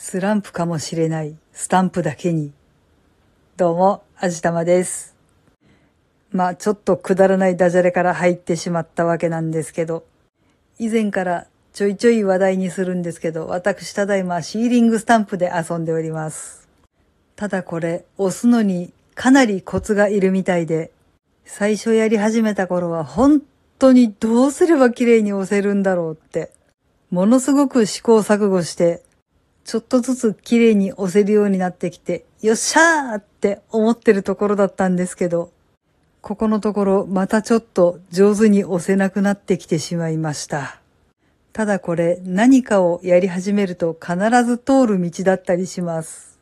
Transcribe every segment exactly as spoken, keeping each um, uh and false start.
スランプかもしれないスタンプだけに。どうも、あじたまです。まあちょっとくだらないダジャレから入ってしまったわけなんですけど、以前からちょいちょい話題にするんですけど、私ただいまシーリングスタンプで遊んでおります。ただこれ、押すのにかなりコツがいるみたいで、最初やり始めた頃は本当にどうすれば綺麗に押せるんだろうって、ものすごく試行錯誤して、ちょっとずつ綺麗に押せるようになってきて、よっしゃーって思ってるところだったんですけど、ここのところまたちょっと上手に押せなくなってきてしまいました。ただこれ何かをやり始めると必ず通る道だったりします。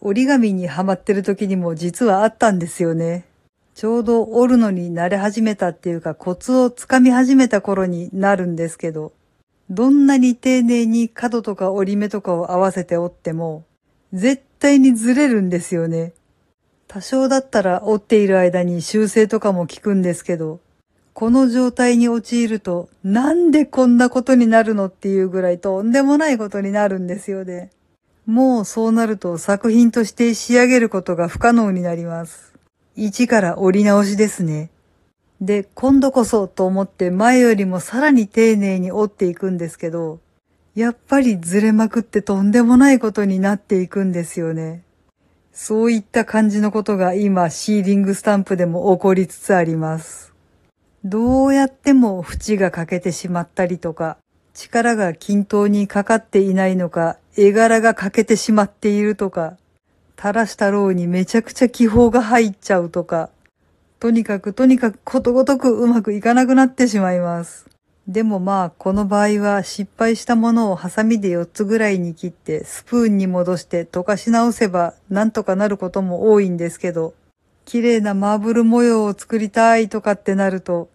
折り紙にはまってる時にも実はあったんですよね。ちょうど折るのに慣れ始めたっていうかコツをつかみ始めた頃になるんですけど、どんなに丁寧に角とか折り目とかを合わせて折っても、絶対にずれるんですよね。多少だったら折っている間に修正とかも効くんですけど、この状態に陥ると、なんでこんなことになるのっていうぐらいとんでもないことになるんですよね。もうそうなると作品として仕上げることが不可能になります。一から折り直しですね。で、今度こそと思って前よりもさらに丁寧に折っていくんですけど、やっぱりずれまくってとんでもないことになっていくんですよね。そういった感じのことが今シーリングスタンプでも起こりつつあります。どうやっても縁が欠けてしまったりとか、力が均等にかかっていないのか、絵柄が欠けてしまっているとか、垂らしたろうにめちゃくちゃ気泡が入っちゃうとか、とにかくとにかくことごとくうまくいかなくなってしまいます。でもまあこの場合は失敗したものをハサミでよっつぐらいに切ってスプーンに戻して溶かし直せばなんとかなることも多いんですけど、綺麗なマーブル模様を作りたいとかってなると、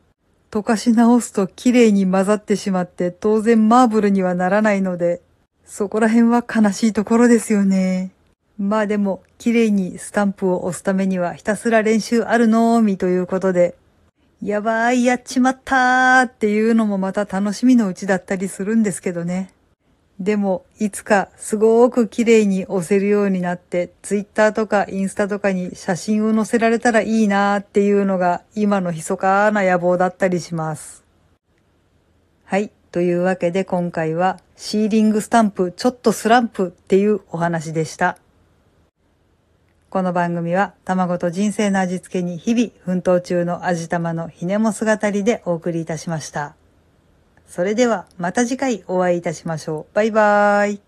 溶かし直すと綺麗に混ざってしまって当然マーブルにはならないので、そこら辺は悲しいところですよね。まあでも、綺麗にスタンプを押すためにはひたすら練習あるのーみということで、やばい、やっちまったーっていうのもまた楽しみのうちだったりするんですけどね。でも、いつかすごく綺麗に押せるようになって、ツイッターとかインスタとかに写真を載せられたらいいなーっていうのが今の密かな野望だったりします。はい。というわけで今回はシーリングスタンプちょっとスランプっていうお話でした。この番組は卵と人生の味付けに日々奮闘中の味玉のひねも姿りでお送りいたしました。それではまた次回お会いいたしましょう。バイバーイ。